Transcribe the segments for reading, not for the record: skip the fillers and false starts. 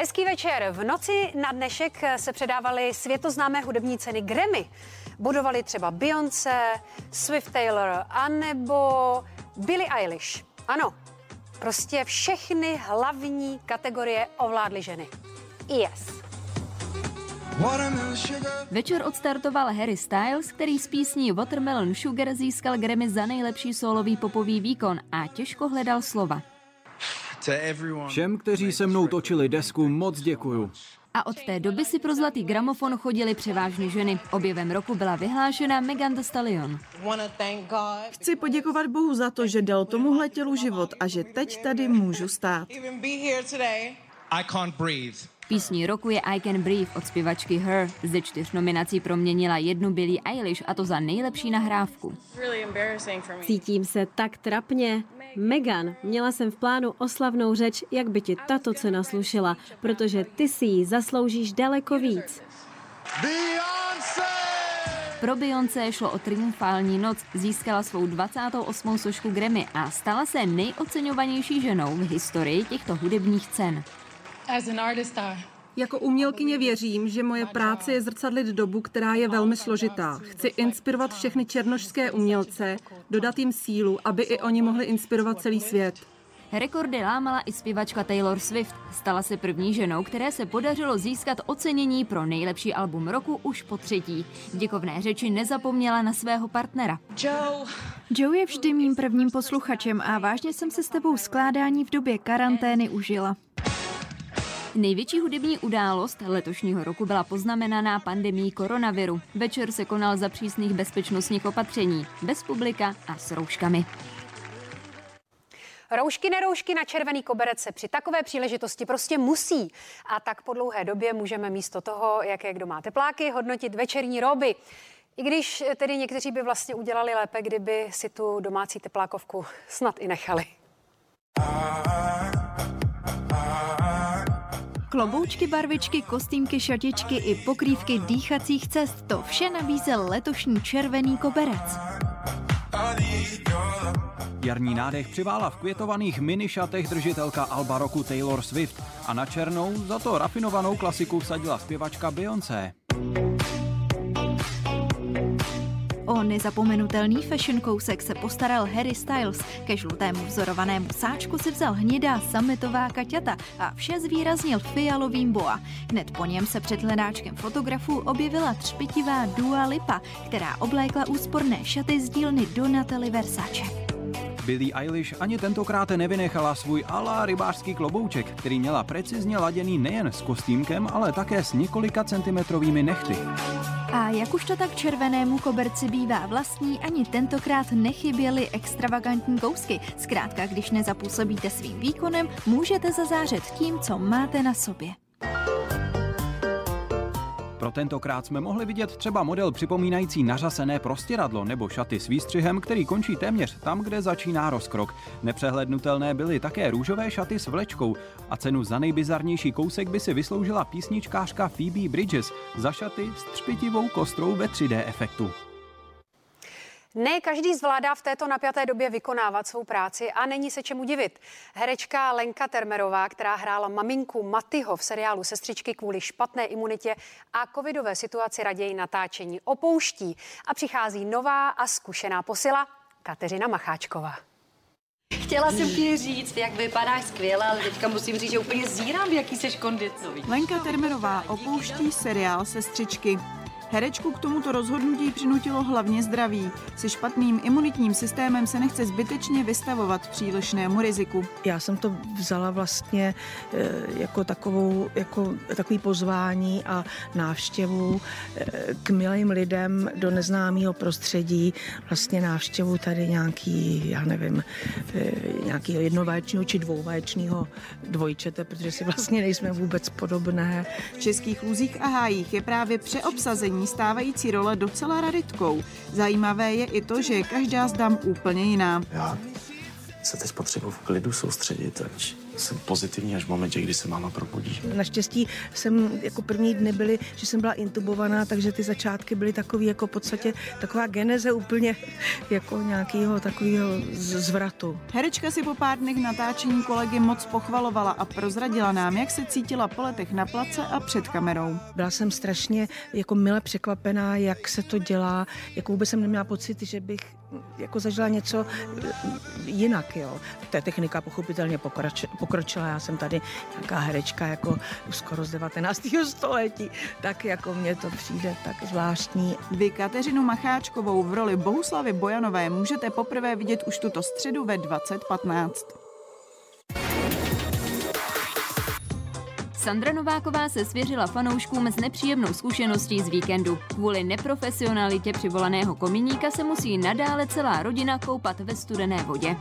Hezký večer. V noci na dnešek se předávaly světoznámé hudební ceny Grammy. Bodovali třeba Beyoncé, Swift Taylor, anebo Billie Eilish. Ano, prostě všechny hlavní kategorie ovládly ženy. Yes. Večer odstartoval Harry Styles, který s písní Watermelon Sugar získal Grammy za nejlepší sólový popový výkon a těžko hledal slova. Všem, kteří se mnou točili desku, moc děkuju. A od té doby si pro zlatý gramofon chodili převážně ženy. Objevem roku byla vyhlášena Megan The Stallion. Chci poděkovat Bohu za to, že dal tomuhle tělu život a že teď tady můžu stát. I Can't Breathe. Písní roku je I Can Breathe od zpěvačky Her. Ze 4 nominací proměnila 1 Billie Eilish, a to za nejlepší nahrávku. Cítím se tak trapně. Megan, měla jsem v plánu oslavnou řeč, jak by ti tato cena slušela, protože ty si ji zasloužíš daleko víc. Pro Beyoncé šlo o triumfální noc, získala svou 28. sošku Grammy a stala se nejoceňovanější ženou v historii těchto hudebních cen. Jako umělkyně věřím, že moje práce je zrcadlit dobu, která je velmi složitá. Chci inspirovat všechny černošské umělce, dodat jim sílu, aby i oni mohli inspirovat celý svět. Rekordy lámala i zpěvačka Taylor Swift. Stala se první ženou, které se podařilo získat ocenění pro nejlepší album roku už po 3. V děkovné řeči nezapomněla na svého partnera. Joe je vždy mým prvním posluchačem a vážně jsem se s tebou skládání v době karantény užila. Největší hudební událost letošního roku byla poznamenaná pandemií koronaviru. Večer se konal za přísných bezpečnostních opatření, bez publika a s rouškami. Roušky, neroušky na červený koberec se při takové příležitosti prostě musí. A tak po dlouhé době můžeme místo toho, jaké kdo má tepláky, hodnotit večerní roby. I když tedy někteří by vlastně udělali lépe, kdyby si tu domácí teplákovku snad i nechali. Kloboučky, barvičky, kostýmky, šatičky i pokrývky dýchacích cest, to vše nabízel letošní červený koberec. Jarní nádech přivála v květovaných minišatech držitelka alba roku Taylor Swift a na černou za to rafinovanou klasiku vsadila zpěvačka Beyoncé. O nezapomenutelný fashion kousek se postaral Harry Styles. Ke žlutému vzorovanému sáčku si vzal hnědá sametová kaťata a vše zvýraznil fialovým boa. Hned po něm se před hledáčkem fotografů objevila třpitivá Dua Lipa, která oblékla úsporné šaty z dílny Donatelly Versace. Billie Eilish ani tentokrát nevynechala svůj ala rybářský klobouček, který měla precizně laděný nejen s kostýmkem, ale také s několika centimetrovými nechty. A jak už to tak červenému koberci bývá vlastní, ani tentokrát nechyběly extravagantní kousky. Zkrátka, když nezapůsobíte svým výkonem, můžete zazářet tím, co máte na sobě. Pro tentokrát jsme mohli vidět třeba model připomínající nařasené prostěradlo nebo šaty s výstřihem, který končí téměř tam, kde začíná rozkrok. Nepřehlednutelné byly také růžové šaty s vlečkou a cenu za nejbizarnější kousek by si vysloužila písničkářka Phoebe Bridges za šaty s třpitivou kostrou ve 3D efektu. Ne každý zvládá v této napjaté době vykonávat svou práci a není se čemu divit. Herečka Lenka Termerová, která hrála maminku Mattyho v seriálu Sestřičky, kvůli špatné imunitě a covidové situaci raději natáčení opouští a přichází nová a zkušená posila, Kateřina Macháčková. Chtěla jsem ti říct, jak vypadáš skvěle, ale teďka musím říct, že úplně zírám, jaký seš kondicový. Lenka Termerová opouští seriál Sestřičky. Herečku k tomuto rozhodnutí přinutilo hlavně zdraví. Se špatným imunitním systémem se nechce zbytečně vystavovat přílišnému riziku. Já jsem to vzala vlastně jako takový pozvání a návštěvu k milým lidem do neznámého prostředí. Vlastně návštěvu tady nějakého jednovaječního či dvouvaječního dvojčete, protože si vlastně nejsme vůbec podobné. V českých lůzích a hájích je právě přeobsazení stávající role docela raritkou. Zajímavé je i to, že je každá z dam úplně jiná. Já se teď potřebuji v klidu soustředit, jsem pozitivní až v momentě, kdy se máma probudí. Naštěstí jsem jako první dny byly, že jsem byla intubovaná, takže ty začátky byly takový jako v podstatě taková geneze úplně jako nějakého takového zvratu. Herečka si po pár dnech natáčení kolegy moc pochvalovala a prozradila nám, jak se cítila po letech na place a před kamerou. Byla jsem strašně jako mile překvapená, jak se to dělá, jako vůbec jsem neměla pocit, že bych jako zažila něco jinak, jo. Ta technika pochopitelně pokročila, já jsem tady nějaká herečka jako skoro z 19. století, tak jako mně to přijde tak zvláštní. Vy Kateřinu Macháčkovou v roli Bohuslavy Bojanové můžete poprvé vidět už tuto středu ve 20:15. Sandra Nováková se svěřila fanouškům s nepříjemnou zkušeností z víkendu. Kvůli neprofesionalitě přivolaného kominíka se musí nadále celá rodina koupat ve studené vodě.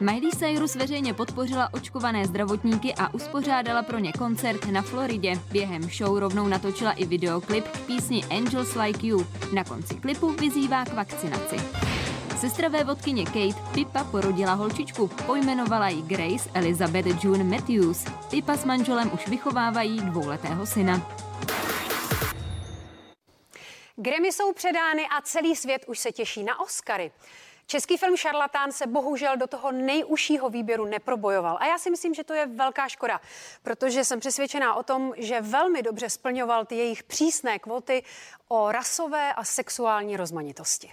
Miley Cyrus veřejně podpořila očkované zdravotníky a uspořádala pro ně koncert na Floridě. Během show rovnou natočila i videoklip k písni Angels Like You. Na konci klipu vyzývá k vakcinaci. Sestra vévodkyně Kate, Pippa, porodila holčičku, pojmenovala ji Grace Elizabeth June Matthews. Pippa s manželem už vychovávají dvouletého syna. Grammy jsou předány a celý svět už se těší na Oscary. Český film Šarlatán se bohužel do toho nejužšího výběru neprobojoval. A já si myslím, že to je velká škoda, protože jsem přesvědčená o tom, že velmi dobře splňoval ty jejich přísné kvóty o rasové a sexuální rozmanitosti.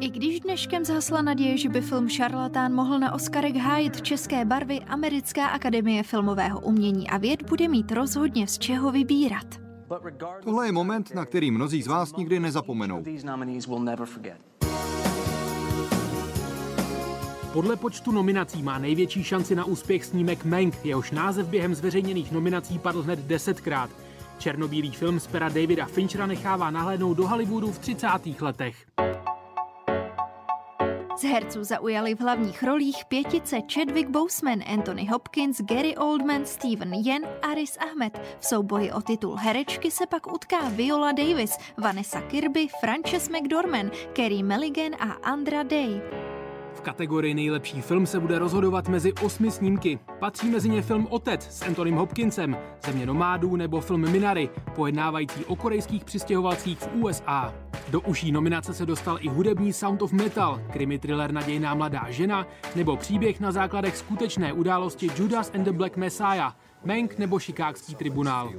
I když dneškem zhasla naděje, že by film Šarlatán mohl na Oscarech hájit české barvy, Americká akademie filmového umění a věd bude mít rozhodně z čeho vybírat. Tohle je moment, na který mnozí z vás nikdy nezapomenou. Podle počtu nominací má největší šanci na úspěch snímek Mank, jehož název během zveřejněných nominací padl hned 10krát. Černobílý film z pera Davida Finchera nechává nahlédnout do Hollywoodu v 30. letech. Z herců zaujali v hlavních rolích pětice Chadwick Boseman, Anthony Hopkins, Gary Oldman, Steven Yeun a Riz Ahmed. V souboji o titul herečky se pak utká Viola Davis, Vanessa Kirby, Frances McDormand, Carey Mulligan a Andra Day. V kategorii nejlepší film se bude rozhodovat mezi 8 snímky. Patří mezi ně film Otec s Anthonym Hopkinsem, Země nomádů nebo film Minari, pojednávající o korejských přistěhovalcích v USA. Do uší nominace se dostal i hudební Sound of Metal, krimi thriller Nadějná mladá žena nebo příběh na základech skutečné události Judas and the Black Messiah, Mank nebo Chicagský tribunál.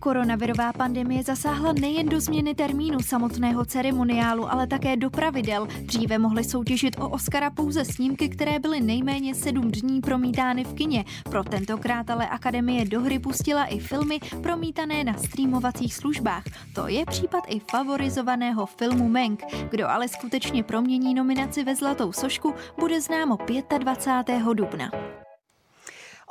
Koronavirová pandemie zasáhla nejen do změny termínu samotného ceremoniálu, ale také do pravidel. Dříve mohly soutěžit o Oscara pouze snímky, které byly nejméně 7 dní promítány v kině. Pro tentokrát ale akademie do hry pustila i filmy promítané na streamovacích službách. To je případ i favorizovaného filmu Mank. Kdo ale skutečně promění nominaci ve zlatou sošku, bude známo 25. dubna.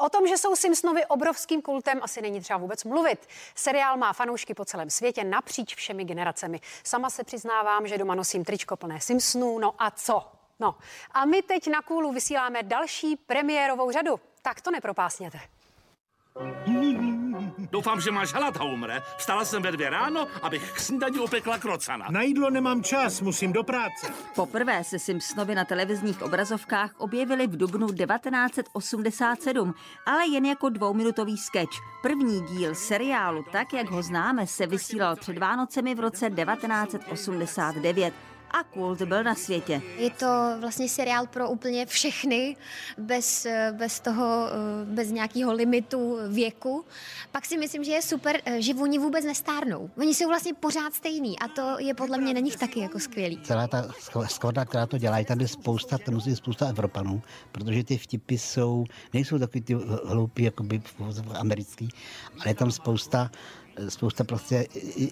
O tom, že jsou Simpsonovi obrovským kultem, asi není třeba vůbec mluvit. Seriál má fanoušky po celém světě napříč všemi generacemi. Sama se přiznávám, že doma nosím tričko plné Simpsonů, no a co? No a my teď na Kůlu vysíláme další premiérovou řadu. Tak to nepropásněte. Doufám, že máš hlad, Homere. Vstala jsem ve 2 ráno, abych k snídani opekla krocana. Na jídlo nemám čas, musím do práce. Poprvé se Simpsonovi na televizních obrazovkách objevili v dubnu 1987, ale jen jako 2minutový sketch. První díl seriálu, tak jak ho známe, se vysílal před Vánocemi v roce 1989. A kult byl na světě. Je to vlastně seriál pro úplně všechny, bez nějakého limitu věku. Pak si myslím, že je super, že oni vůbec nestárnou. Oni jsou vlastně pořád stejní a to je podle mě na nich taky jako skvělý. Celá ta skladba, která to dělá, je tady spousta Evropanů, protože ty vtipy nejsou takový ty hloupý, jakoby americký, ale je tam spousta prostě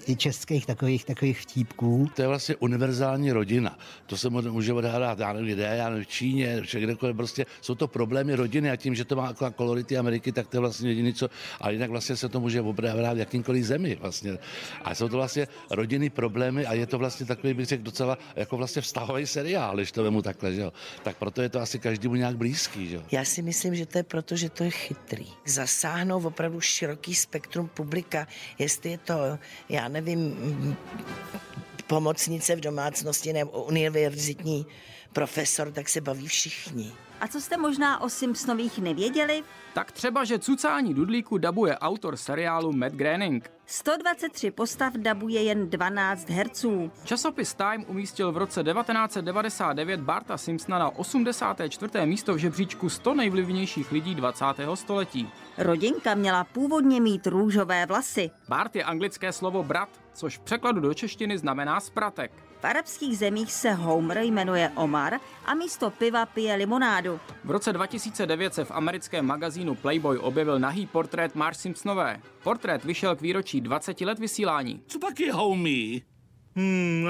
i českých takových vtípků. To je vlastně univerzální rodina. To se může odhrát, já nevím, v Číně, kdekoliv, prostě jsou to problémy rodiny a tím, že to má kolority Ameriky, tak to je vlastně jediné, co, ale jinak vlastně se to může odehrát v jakýmkoliv zemi vlastně. A jsou to vlastně rodinný problémy a je to vlastně takový, bych řekl, docela jako vlastně vztahový seriál, když to vemu takhle, že jo. Tak proto je to asi každému nějak blízký, že jo. Já si myslím, že to je proto, že to je chytrý. Zasáhnou opravdu široký spektrum publika. Jestli je to, já nevím, pomocnice v domácnosti nebo univerzitní profesor, tak se baví všichni. A co jste možná o Simpsonových nevěděli? Tak třeba, že cucání dudlíku dabuje autor seriálu Matt Groening. 123 postav dabuje jen 12 herců. Časopis Time umístil v roce 1999 Barta Simpsona na 84. místo v žebříčku 100 nejvlivnějších lidí 20. století. Rodinka měla původně mít růžové vlasy. Bart je anglické slovo brat, což v překladu do češtiny znamená spratek. V arabských zemích se Homer jmenuje Omar a místo piva pije limonádu. V roce 2009 se v americkém magazínu Playboy objevil nahý portrét Marge Simpsonové. Portrét vyšel k výročí 20 let vysílání. Co pak je Homie?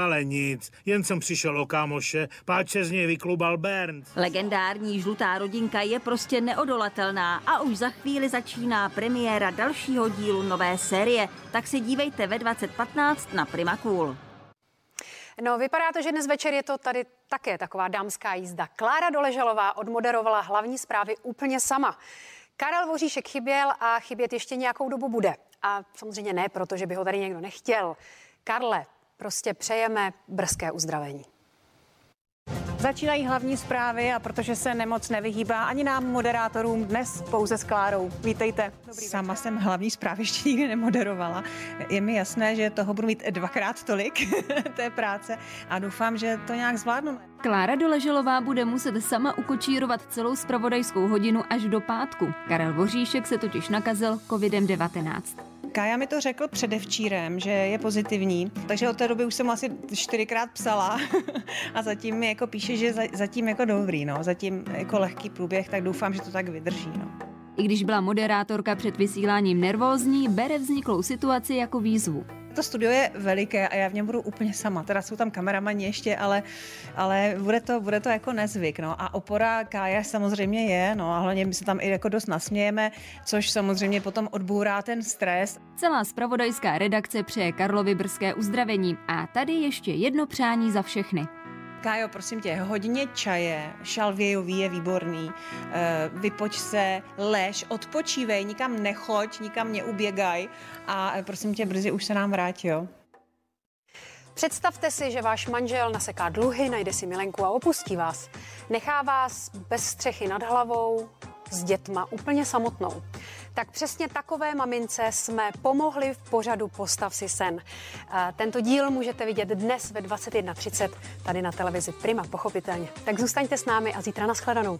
Ale nic, jen jsem přišel o kámoše, páče z něj vyklubal Bernd. Legendární žlutá rodinka je prostě neodolatelná a už za chvíli začíná premiéra dalšího dílu nové série, tak se dívejte ve 20:15 na Prima Cool. No, vypadá to, že dnes večer je to tady také taková dámská jízda. Klára Doležalová odmoderovala hlavní zprávy úplně sama. Karel Voříšek chyběl a chybět ještě nějakou dobu bude. A samozřejmě ne, protože by ho tady někdo nechtěl. Karle, prostě přejeme brzké uzdravení. Začínají hlavní zprávy a protože se nemoc nevyhýbá ani nám moderátorům, dnes pouze s Klárou. Vítejte. Sama jsem hlavní zprávy ještě nikdy nemoderovala. Je mi jasné, že toho budu mít dvakrát tolik té práce a doufám, že to nějak zvládnu. Klára Doležalová bude muset sama ukočírovat celou zpravodajskou hodinu až do pátku. Karel Voříšek se totiž nakazil COVID-19. Kája mi to řekl předevčírem, že je pozitivní, takže od té doby už jsem asi 4krát psala a zatím mi jako píše, že zatím jako dobrý, no, zatím jako lehký průběh, tak doufám, že to tak vydrží, no. I když byla moderátorka před vysíláním nervózní, bere vzniklou situaci jako výzvu. To studio je veliké a já v něm budu úplně sama, teda jsou tam kameramani ještě, ale bude to jako nezvyk, no. A opora Kája samozřejmě je, no a hlavně my se tam i jako dost nasmějeme, což samozřejmě potom odbourá ten stres. Celá zpravodajská redakce přeje Karlovi brzké uzdravení a tady ještě jedno přání za všechny. Kájo, prosím tě, hodně čaje, šalvějový je výborný, vypoč se, lež, odpočívej, nikam nechoď, nikam neuběgaj a prosím tě, brzy už se nám vrátí, jo. Představte si, že váš manžel naseká dluhy, najde si milenku a opustí vás. Nechá vás bez střechy nad hlavou, s dětma úplně samotnou. Tak přesně takové mamince jsme pomohli v pořadu Postav si sen. Tento díl můžete vidět dnes ve 21:30 tady na televizi Prima, pochopitelně. Tak zůstaňte s námi a zítra nashledanou.